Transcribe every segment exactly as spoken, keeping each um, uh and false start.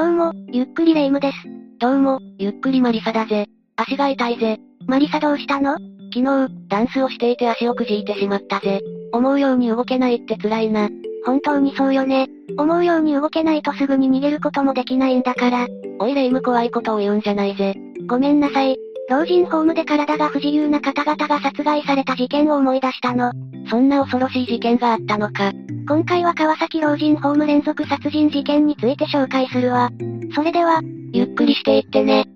どうも、ゆっくりレ夢ムです。どうも、ゆっくりマリサだぜ。足が痛いぜ。マリサどうしたの？昨日、ダンスをしていて足をくじいてしまったぜ。思うように動けないって辛いな。本当にそうよね。思うように動けないとすぐに逃げることもできないんだから。おいレ夢ム、怖いことを言うんじゃないぜ。ごめんなさい。老人ホームで体が不自由な方々が殺害された事件を思い出したの。そんな恐ろしい事件があったのか。今回は川崎老人ホーム連続殺人事件について紹介するわ。それでは、ゆっくりしていってね。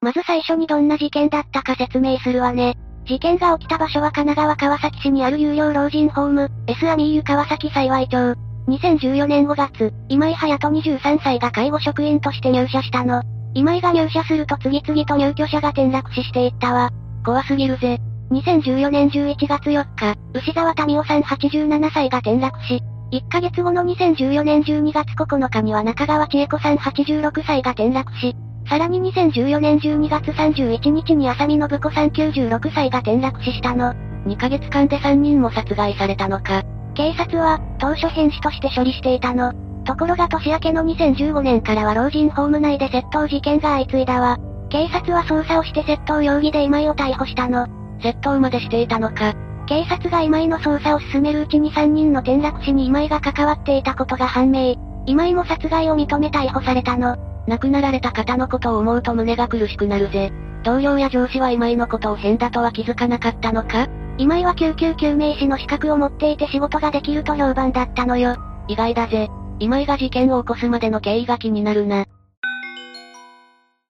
まず最初にどんな事件だったか説明するわね。事件が起きた場所は神奈川川崎市にある有料老人ホーム、Sアミーユ川崎幸町。にせんじゅうよねんごがつ、今井隼人にじゅうさんさいが介護職員として入社したの。今井が入社すると次々と入居者が転落死していったわ。怖すぎるぜ。にせんじゅうよねんじゅういちがつよっか、牛沢民夫さんはちじゅうななさいが転落し、いっかげつごのにせんじゅうよねんじゅうにがつここのかには中川千恵子さんはちじゅうろくさいが転落し、さらににせんじゅうよねんじゅうにがつさんじゅういちにちに浅見信子さんきゅうじゅうろくさいが転落死したの。にかげつかんでさんにんも殺害されたのか。警察は、当初変死として処理していたの。ところが年明けのにせんじゅうごねんからは老人ホーム内で窃盗事件が相次いだわ。警察は捜査をして窃盗容疑で今井を逮捕したの。窃盗までしていたのか。警察が今井の捜査を進めるうちにさんにんの転落死に今井が関わっていたことが判明。今井も殺害を認め逮捕されたの。亡くなられた方のことを思うと胸が苦しくなるぜ。同僚や上司は今井のことを変だとは気づかなかったのか。今井は救急救命士の資格を持っていて仕事ができると評判だったのよ。意外だぜ。今井が事件を起こすまでの経緯が気になるな。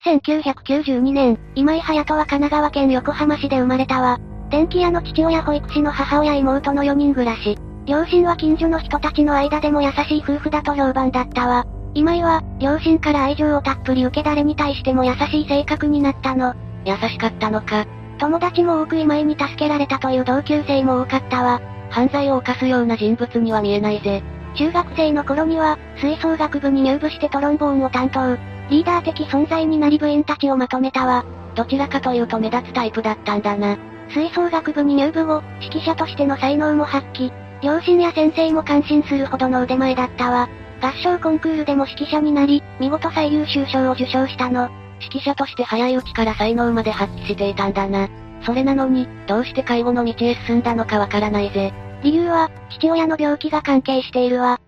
せんきゅうひゃくきゅうじゅうにねん、今井隼人は神奈川県横浜市で生まれたわ。電気屋の父親、保育士の母親、妹のよにん暮らし。両親は近所の人たちの間でも優しい夫婦だと評判だったわ。今井は、両親から愛情をたっぷり受け誰に対しても優しい性格になったの。優しかったのか。友達も多く今井に助けられたという同級生も多かったわ。犯罪を犯すような人物には見えないぜ。中学生の頃には、吹奏楽部に入部してトロンボーンを担当。リーダー的存在になり部員たちをまとめたわ。どちらかというと目立つタイプだったんだな。吹奏楽部に入部後、指揮者としての才能も発揮。両親や先生も感心するほどの腕前だったわ。合唱コンクールでも指揮者になり、見事最優秀賞を受賞したの。指揮者として早いうちから才能まで発揮していたんだな。それなのに、どうして介護の道へ進んだのかわからないぜ。理由は、父親の病気が関係しているわ。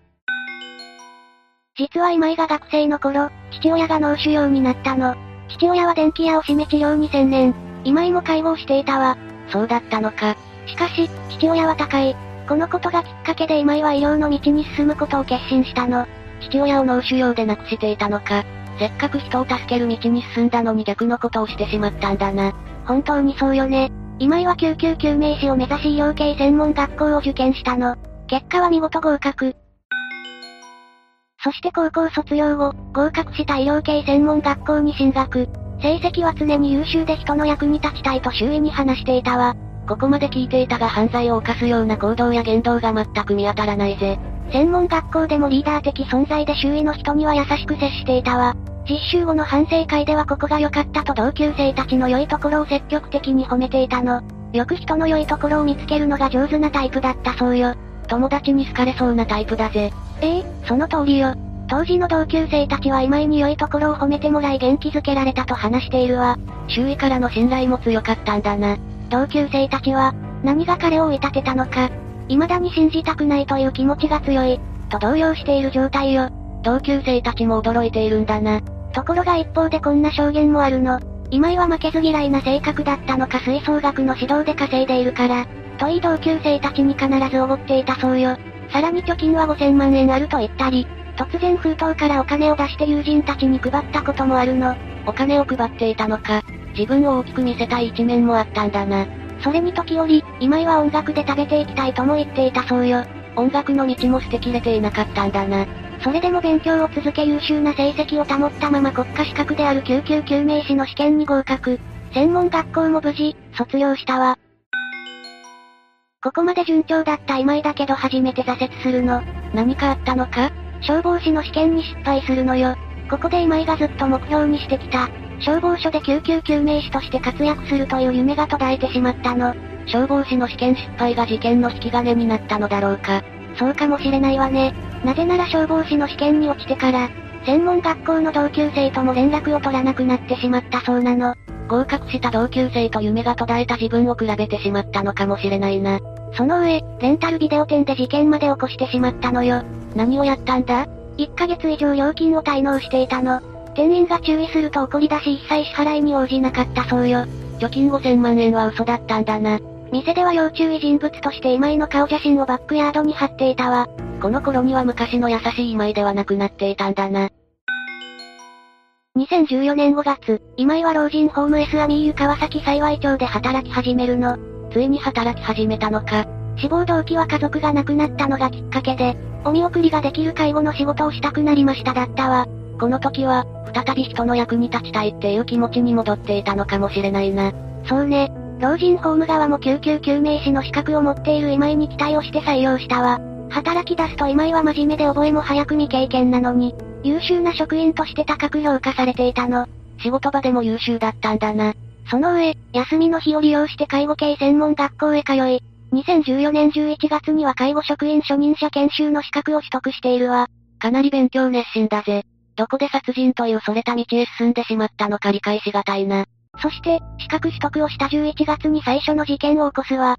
実は今井が学生の頃、父親が脳腫瘍になったの。父親は電気屋を閉め治療に専念。今井も介護をしていたわ。そうだったのか。しかし、父親は他界。このことがきっかけで今井は医療の道に進むことを決心したの。父親を脳腫瘍で亡くしていたのか。せっかく人を助ける道に進んだのに逆のことをしてしまったんだな。本当にそうよね。今井は救急救命士を目指し医療系専門学校を受験したの。結果は見事合格。そして高校卒業後、合格した医療系専門学校に進学。成績は常に優秀で人の役に立ちたいと周囲に話していたわ。ここまで聞いていたが犯罪を犯すような行動や言動が全く見当たらないぜ。専門学校でもリーダー的存在で周囲の人には優しく接していたわ。実習後の反省会ではここが良かったと同級生たちの良いところを積極的に褒めていたの。よく人の良いところを見つけるのが上手なタイプだったそうよ。友達に好かれそうなタイプだぜ。ええ、その通りよ。当時の同級生たちは今井に良いところを褒めてもらい元気づけられたと話しているわ。周囲からの信頼も強かったんだな。同級生たちは、何が彼を追い立てたのか、未だに信じたくないという気持ちが強い、と動揺している状態よ。同級生たちも驚いているんだな。ところが一方でこんな証言もあるの。今井は負けず嫌いな性格だったのか吹奏楽の指導で稼いでいるから、といい同級生たちに必ずおごっていたそうよ。さらに貯金はごせんまんえんあると言ったり、突然封筒からお金を出して友人たちに配ったこともあるの。お金を配っていたのか。自分を大きく見せたい一面もあったんだな。それに時折、今井は音楽で食べていきたいとも言っていたそうよ。音楽の道も捨てきれていなかったんだな。それでも勉強を続け優秀な成績を保ったまま国家資格である救急救命士の試験に合格。専門学校も無事、卒業したわ。ここまで順調だった今井だけど初めて挫折するの。何かあったのか？消防士の試験に失敗するのよ。ここで今井がずっと目標にしてきた。消防署で救急救命士として活躍するという夢が途絶えてしまったの。消防士の試験失敗が事件の引き金になったのだろうか。そうかもしれないわね。なぜなら消防士の試験に落ちてから、専門学校の同級生とも連絡を取らなくなってしまったそうなの。合格した同級生と夢が途絶えた自分を比べてしまったのかもしれないな。その上、レンタルビデオ店で事件まで起こしてしまったのよ。何をやったんだ?いっかげつ以上料金を滞納していたの。店員が注意すると怒り出し一切支払いに応じなかったそうよ。貯金ごせんまんえんは嘘だったんだな。店では要注意人物として今井の顔写真をバックヤードに貼っていたわ。この頃には昔の優しい今井ではなくなっていたんだな。にせんじゅうよねんごがつ、今井は老人ホーム エスアミユー 川崎幸い町で働き始めるの。ついに働き始めたのか。志望動機は家族が亡くなったのがきっかけで、お見送りができる介護の仕事をしたくなりましただったわ。この時は、再び人の役に立ちたいっていう気持ちに戻っていたのかもしれないな。そうね。老人ホーム側も救急救命士の資格を持っている今井に期待をして採用したわ。働き出すと今井は真面目で覚えも早く未経験なのに、優秀な職員として高く評価されていたの。仕事場でも優秀だったんだな。その上、休みの日を利用して介護系専門学校へ通い、にせんじゅうよねんじゅういちがつには介護職員初任者研修の資格を取得しているわ。かなり勉強熱心だぜ。どこで殺人というそれた道へ進んでしまったのか理解しがたいな。そして、資格取得をしたじゅういちがつに最初の事件を起こすわ。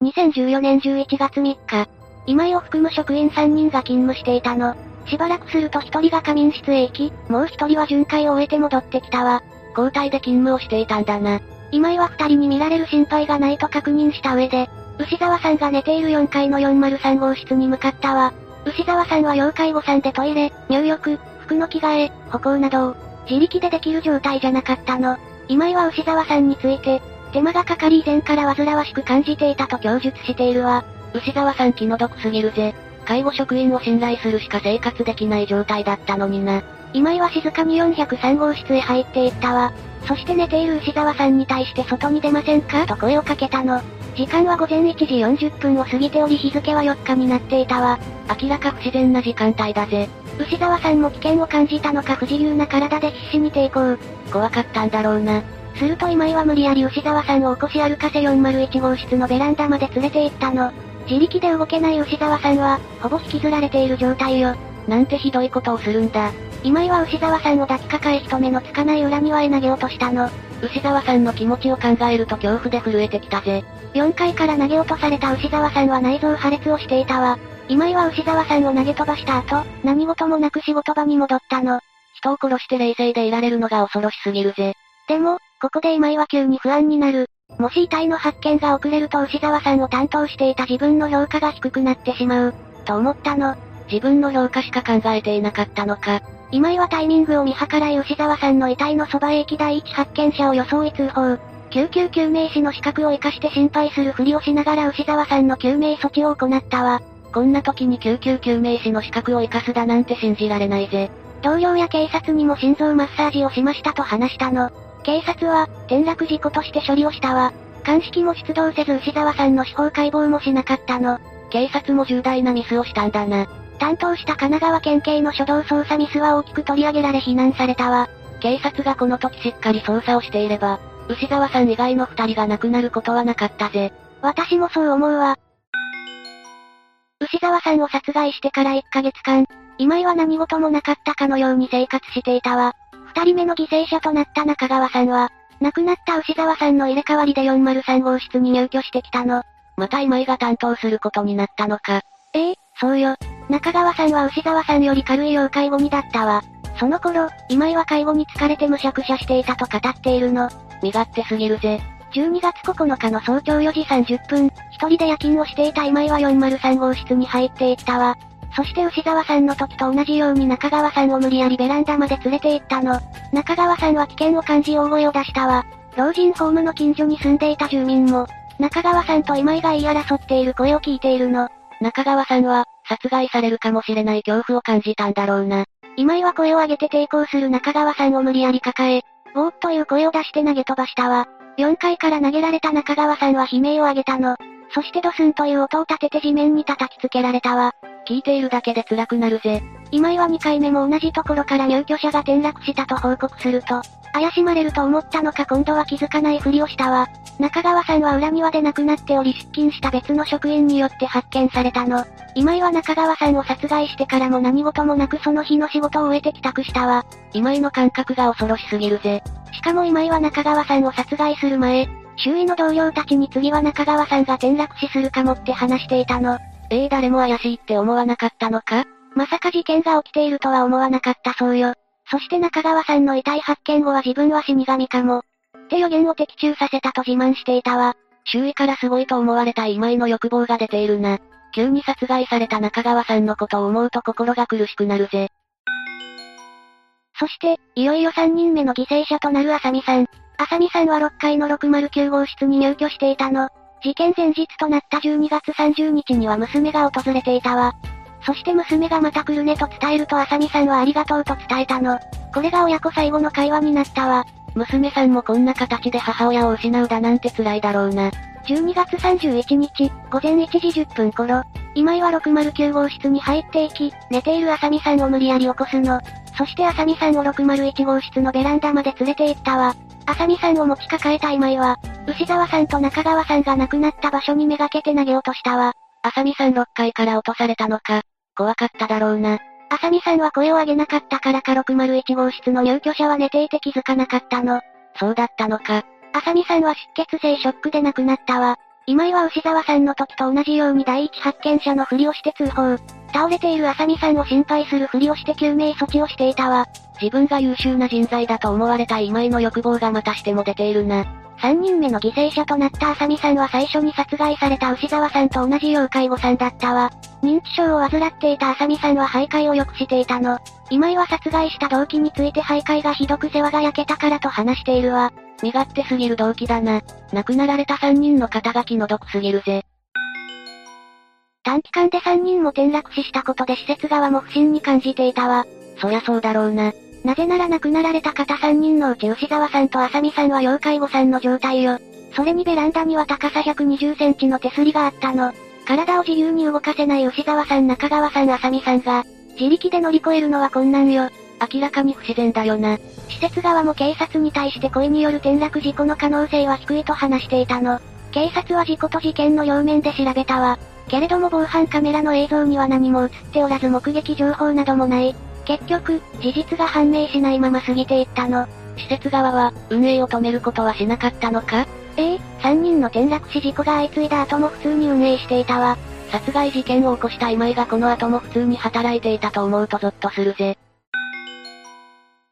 にせんじゅうよねんじゅういちがつみっか、今井を含む職員さんにんが勤務していたの。しばらくするとひとりが仮眠室へ行き、もうひとりは巡回を終えて戻ってきたわ。交代で勤務をしていたんだな。今井はふたりに見られる心配がないと確認した上で、牛沢さんが寝ているよんかいのよんまるさんごうしつに向かったわ。牛沢さんは要介護さんでトイレ、入浴、服の着替え、歩行などを、自力でできる状態じゃなかったの。今井は牛沢さんについて、手間がかかり以前から煩わしく感じていたと供述しているわ。牛沢さん気の毒すぎるぜ。介護職員を信頼するしか生活できない状態だったのにな。今井は静かによんひゃくさんごうしつへ入っていったわ。そして寝ている牛沢さんに対して外に出ませんかと声をかけたの。時間はごぜんいちじよんじゅっぷんを過ぎており日付はよっかになっていたわ。明らか不自然な時間帯だぜ。牛沢さんも危険を感じたのか不自由な体で必死に抵抗。怖かったんだろうな。すると今井は無理やり牛沢さんを起こし歩かせよんまるいちごうしつのベランダまで連れて行ったの。自力で動けない牛沢さんは、ほぼ引きずられている状態よ。なんてひどいことをするんだ。今井は牛沢さんを抱きかかえ人目のつかない裏庭へ投げ落としたの。牛沢さんの気持ちを考えると恐怖で震えてきたぜ。よんかいから投げ落とされた牛沢さんは内臓破裂をしていたわ。今井は牛沢さんを投げ飛ばした後、何事もなく仕事場に戻ったの。人を殺して冷静でいられるのが恐ろしすぎるぜ。でも、ここで今井は急に不安になる。もし遺体の発見が遅れると牛沢さんを担当していた自分の評価が低くなってしまう、と思ったの。自分の評価しか考えていなかったのか。今井はタイミングを見計らい牛沢さんの遺体のそばへ行き第一発見者を装い通報。救急救命士の資格を生かして心配するふりをしながら牛沢さんの救命措置を行ったわ。こんな時に救急救命士の資格を生かすだなんて信じられないぜ。同僚や警察にも心臓マッサージをしましたと話したの。警察は、転落事故として処理をしたわ。鑑識も出動せず牛沢さんの司法解剖もしなかったの。警察も重大なミスをしたんだな。担当した神奈川県警の初動捜査ミスは大きく取り上げられ非難されたわ。警察がこの時しっかり捜査をしていれば、牛沢さん以外の二人が亡くなることはなかったぜ。私もそう思うわ。牛沢さんを殺害してからいっかげつかん、今井は何事もなかったかのように生活していたわ。二人目の犠牲者となった中川さんは、亡くなった牛沢さんの入れ替わりでよんまるさんごうしつに入居してきたの。また今井が担当することになったのか。ええ、そうよ。中川さんは牛沢さんより軽い要介護にだったわ。その頃、今井は介護に疲れてむしゃくしゃしていたと語っているの。身勝手すぎるぜ。じゅうにがつここのかの早朝よじさんじゅっぷん、一人で夜勤をしていた今井はよんまるさんごうしつに入っていったわ。そして牛沢さんの時と同じように中川さんを無理やりベランダまで連れて行ったの。中川さんは危険を感じ大声を出したわ。老人ホームの近所に住んでいた住民も、中川さんと今井が言い争っている声を聞いているの。中川さんは、殺害されるかもしれない恐怖を感じたんだろうな。今井は声を上げて抵抗する中川さんを無理やり抱え、ゴーッという声を出して投げ飛ばしたわ。よんかいから投げられた中川さんは悲鳴を上げたの。そしてドスンという音を立てて地面に叩きつけられたわ。聞いているだけで辛くなるぜ。今井はにかいめも同じところから入居者が転落したと報告すると、怪しまれると思ったのか今度は気づかないふりをしたわ。中川さんは裏庭で亡くなっており、出勤した別の職員によって発見されたの。今井は中川さんを殺害してからも何事もなくその日の仕事を終えて帰宅したわ。今井の感覚が恐ろしすぎるぜ。しかも今井は中川さんを殺害する前、周囲の同僚たちに次は中川さんが転落死するかもって話していたの。ええー、誰も怪しいって思わなかったのか？まさか事件が起きているとは思わなかったそうよ。そして中川さんの遺体発見後は自分は死神かもって予言を的中させたと自慢していたわ。周囲からすごいと思われた今井の欲望が出ているな。急に殺害された中川さんのことを思うと心が苦しくなるぜ。そして、いよいよさんにんめの犠牲者となる浅見さん。浅見さんはろっかいのろくまるきゅうごうしつに入居していたの。事件前日となったじゅうにがつさんじゅうにちには娘が訪れていたわ。そして娘がまた来るねと伝えると浅見さんはありがとうと伝えたの。これが親子最後の会話になったわ。娘さんもこんな形で母親を失うだなんて辛いだろうな。じゅうにがつさんじゅういちにち、ごぜんいちじじゅっぷん頃、今井はろくまるきゅうごうしつに入っていき、寝ている浅見さんを無理やり起こすの。そして浅見さんをろくまるいちごうしつのベランダまで連れて行ったわ。浅見さんを持ち抱えた今井は、牛沢さんと中川さんが亡くなった場所にめがけて投げ落としたわ。浅見さんろっかいから落とされたのか。怖かっただろうな。浅見さんは声を上げなかったからかろくまるいちごうしつの入居者は寝ていて気づかなかったの。そうだったのか。浅見さんは出血性ショックで亡くなったわ。今井は牛沢さんの時と同じように第一発見者のふりをして通報。倒れている浅見さんを心配するふりをして救命措置をしていたわ。自分が優秀な人材だと思われた今井の欲望がまたしても出ているな。さんにんめの犠牲者となった浅見さんは最初に殺害された牛沢さんと同じ要介護さんだったわ。認知症を患っていた浅見さんは徘徊を良くしていたの。今井は殺害した動機について徘徊がひどく世話が焼けたからと話しているわ。身勝手すぎる動機だな。亡くなられたさんにんの肩書きの毒すぎるぜ。短期間でさんにんも転落死したことで施設側も不審に感じていたわ。そりゃそうだろうな。なぜなら亡くなられた方さんにんのうち牛沢さんと浅見さんは要介護さんの状態よ。それにベランダには高さひゃくにじゅっセンチの手すりがあったの。体を自由に動かせない牛沢さん、中川さん、浅見さんが自力で乗り越えるのは困難よ。明らかに不自然だよな。施設側も警察に対して故意による転落事故の可能性は低いと話していたの。警察は事故と事件の両面で調べたわ。けれども防犯カメラの映像には何も映っておらず目撃情報などもない。結局、事実が判明しないまま過ぎていったの。施設側は、運営を止めることはしなかったのか？ええ、さんにんの転落死事故が相次いだ後も普通に運営していたわ。殺害事件を起こした今井がこの後も普通に働いていたと思うとゾッとするぜ。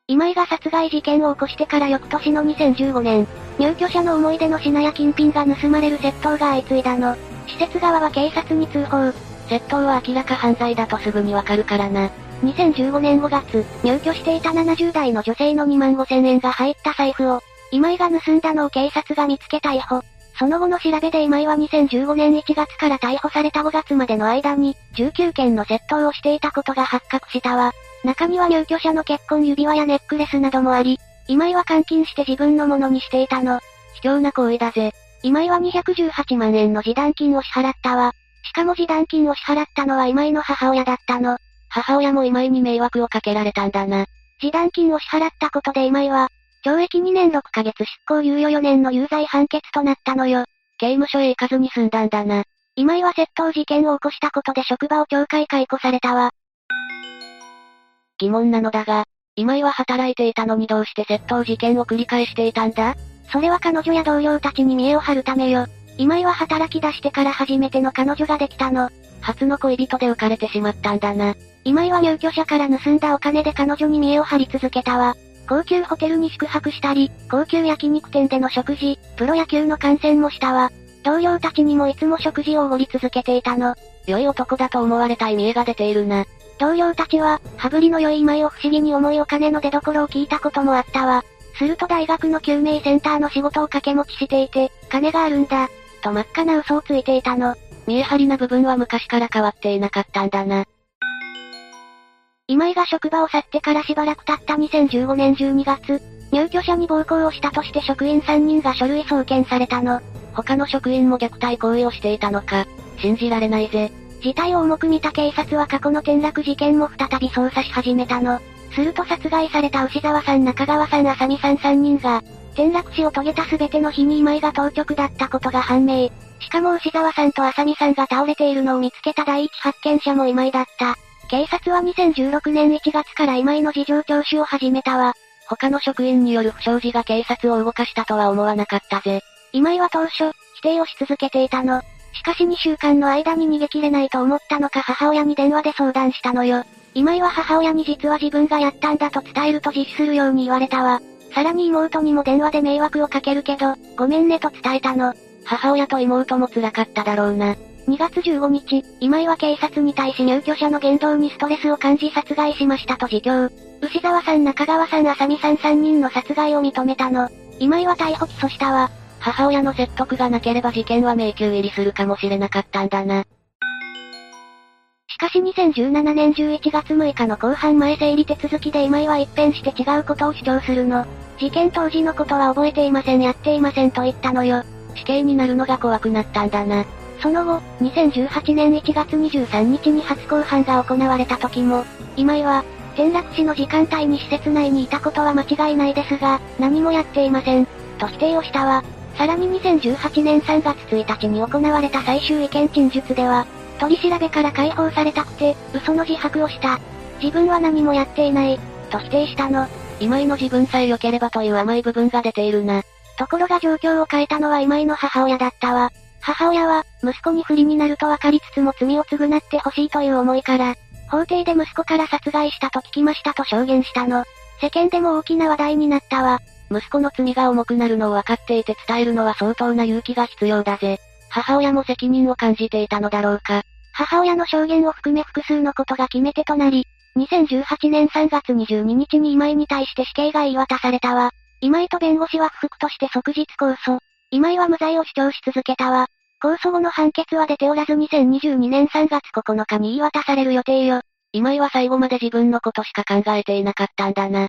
今井が殺害事件を起こしてから翌年のにせんじゅうごねん、入居者の思い出の品や金品が盗まれる窃盗が相次いだの。施設側は警察に通報。窃盗は明らか犯罪だとすぐにわかるからな。にせんじゅうごねんごがつ、入居していたななじゅうだいの女性のにまんごせんえんが入った財布を、今井が盗んだのを警察が見つけ逮捕。その後の調べで今井はにせんじゅうごねんいちがつから逮捕されたごがつまでの間に、じゅうきゅうけんの窃盗をしていたことが発覚したわ。中には入居者の結婚指輪やネックレスなどもあり、今井は換金して自分のものにしていたの。卑怯な行為だぜ。今井はにひゃくじゅうはちまんえんの示談金を支払ったわ。しかも示談金を支払ったのは今井の母親だったの。母親も今井に迷惑をかけられたんだな。示談金を支払ったことで今井は、ちょうえきにねんろっかげつ執行猶予よねんの有罪判決となったのよ。刑務所へ行かずに済んだんだな。今井は窃盗事件を起こしたことで職場を懲戒解雇されたわ。疑問なのだが、今井は働いていたのにどうして窃盗事件を繰り返していたんだ？それは彼女や同僚たちに見栄を張るためよ。今井は働き出してから初めての彼女ができたの。初の恋人で浮かれてしまったんだな。今井は入居者から盗んだお金で彼女に見栄を張り続けたわ。高級ホテルに宿泊したり、高級焼肉店での食事、プロ野球の観戦もしたわ。同僚たちにもいつも食事をおごり続けていたの。良い男だと思われた意味が出ているな。同僚たちは、羽振りの良い今井を不思議に思いお金の出所を聞いたこともあったわ。すると大学の救命センターの仕事を掛け持ちしていて、金があるんだ、と真っ赤な嘘をついていたの。見え張りな部分は昔から変わっていなかったんだな。今井が職場を去ってからしばらく経ったにせんじゅうごねんじゅうにがつ、入居者に暴行をしたとして職員さんにんが書類送検されたの。他の職員も虐待行為をしていたのか。信じられないぜ。事態を重く見た警察は過去の転落事件も再び捜査し始めたの。すると殺害された牛沢さん、中川さん、浅見さんさんにんが、転落死を遂げた全ての日に今井が当直だったことが判明。しかも牛沢さんと浅見さんが倒れているのを見つけた第一発見者も今井だった。警察はにせんじゅうろくねんいちがつから今井の事情聴取を始めたわ。他の職員による不祥事が警察を動かしたとは思わなかったぜ。今井は当初、否定をし続けていたの。しかしにしゅうかんの間に逃げ切れないと思ったのか母親に電話で相談したのよ。今井は母親に実は自分がやったんだと伝えると自首するように言われたわ。さらに妹にも電話で迷惑をかけるけど、ごめんねと伝えたの。母親と妹も辛かっただろうな。にがつじゅうごにち、今井は警察に対し入居者の言動にストレスを感じ殺害しましたと自供。牛沢さん、中川さん、浅見さんさんにんの殺害を認めたの。今井は逮捕起訴したわ。母親の説得がなければ事件は迷宮入りするかもしれなかったんだな。しかしにせんじゅうななねんじゅういちがつむいかの公判前整理手続きで今井は一変して違うことを主張するの。事件当時のことは覚えていません、やっていませんと言ったのよ。死刑になるのが怖くなったんだな。その後、にせんじゅうはちねんいちがつにじゅうさんにちに初公判が行われた時も、今井は、転落死の時間帯に施設内にいたことは間違いないですが、何もやっていません、と否定をしたわ。さらににせんじゅうはちねんさんがつついたちに行われた最終意見陳述では、取り調べから解放されたくて、嘘の自白をした。自分は何もやっていない、と否定したの。今井の自分さえ良ければという甘い部分が出ているな。ところが状況を変えたのは今井の母親だったわ。母親は、息子に不利になると分かりつつも罪を償ってほしいという思いから、法廷で息子から殺害したと聞きましたと証言したの。世間でも大きな話題になったわ。息子の罪が重くなるのを分かっていて伝えるのは相当な勇気が必要だぜ。母親も責任を感じていたのだろうか。母親の証言を含め複数のことが決め手となり、にせんじゅうはちねんさんがつにじゅうににちに今井に対して死刑が言い渡されたわ。今井と弁護士は不服として即日控訴。今井は無罪を主張し続けたわ。控訴後の判決は出ておらずにせんにじゅうにねんさんがつここのかに言い渡される予定よ。今井は最後まで自分のことしか考えていなかったんだな。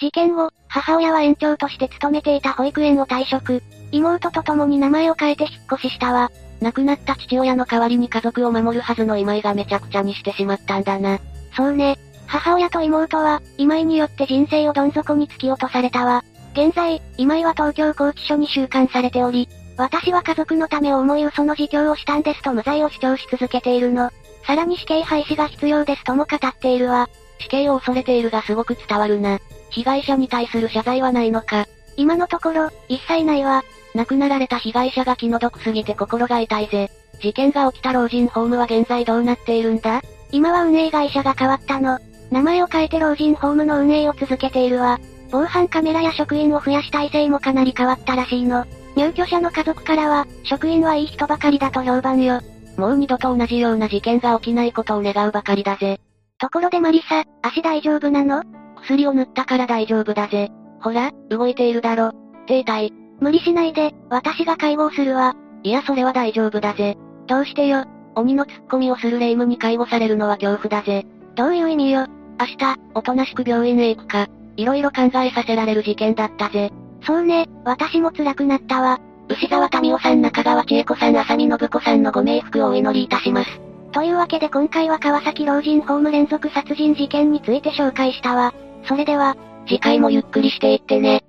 事件後、母親は園長として勤めていた保育園を退職。妹と共に名前を変えて引っ越ししたわ。亡くなった父親の代わりに家族を守るはずの今井がめちゃくちゃにしてしまったんだな。そうね。母親と妹は、今井によって人生をどん底に突き落とされたわ。現在、今井は東京拘置所に収監されており、私は家族のためを思い嘘の自供をしたんですと無罪を主張し続けているの。さらに死刑廃止が必要ですとも語っているわ。死刑を恐れているがすごく伝わるな。被害者に対する謝罪はないのか。今のところ、一切ないわ。亡くなられた被害者が気の毒すぎて心が痛いぜ。事件が起きた老人ホームは現在どうなっているんだ？今は運営会社が変わったの。名前を変えて老人ホームの運営を続けているわ。防犯カメラや職員を増やし体制もかなり変わったらしいの。入居者の家族からは、職員はいい人ばかりだと評判よ。もう二度と同じような事件が起きないことを願うばかりだぜ。ところでマリサ、足大丈夫なの？薬を塗ったから大丈夫だぜ。ほら、動いているだろ。停滞。無理しないで、私が介護をするわ。いやそれは大丈夫だぜ。どうしてよ。鬼のツッコミをする霊夢に介護されるのは恐怖だぜ。どういう意味よ。明日、おとなしく病院へ行くか。いろいろ考えさせられる事件だったぜ。そうね、私も辛くなったわ。牛沢民夫さん、中川千恵子さん、浅見信子さんのご冥福をお祈りいたします。というわけで今回は川崎老人ホーム連続殺人事件について紹介したわ。それでは、次回もゆっくりしていってね。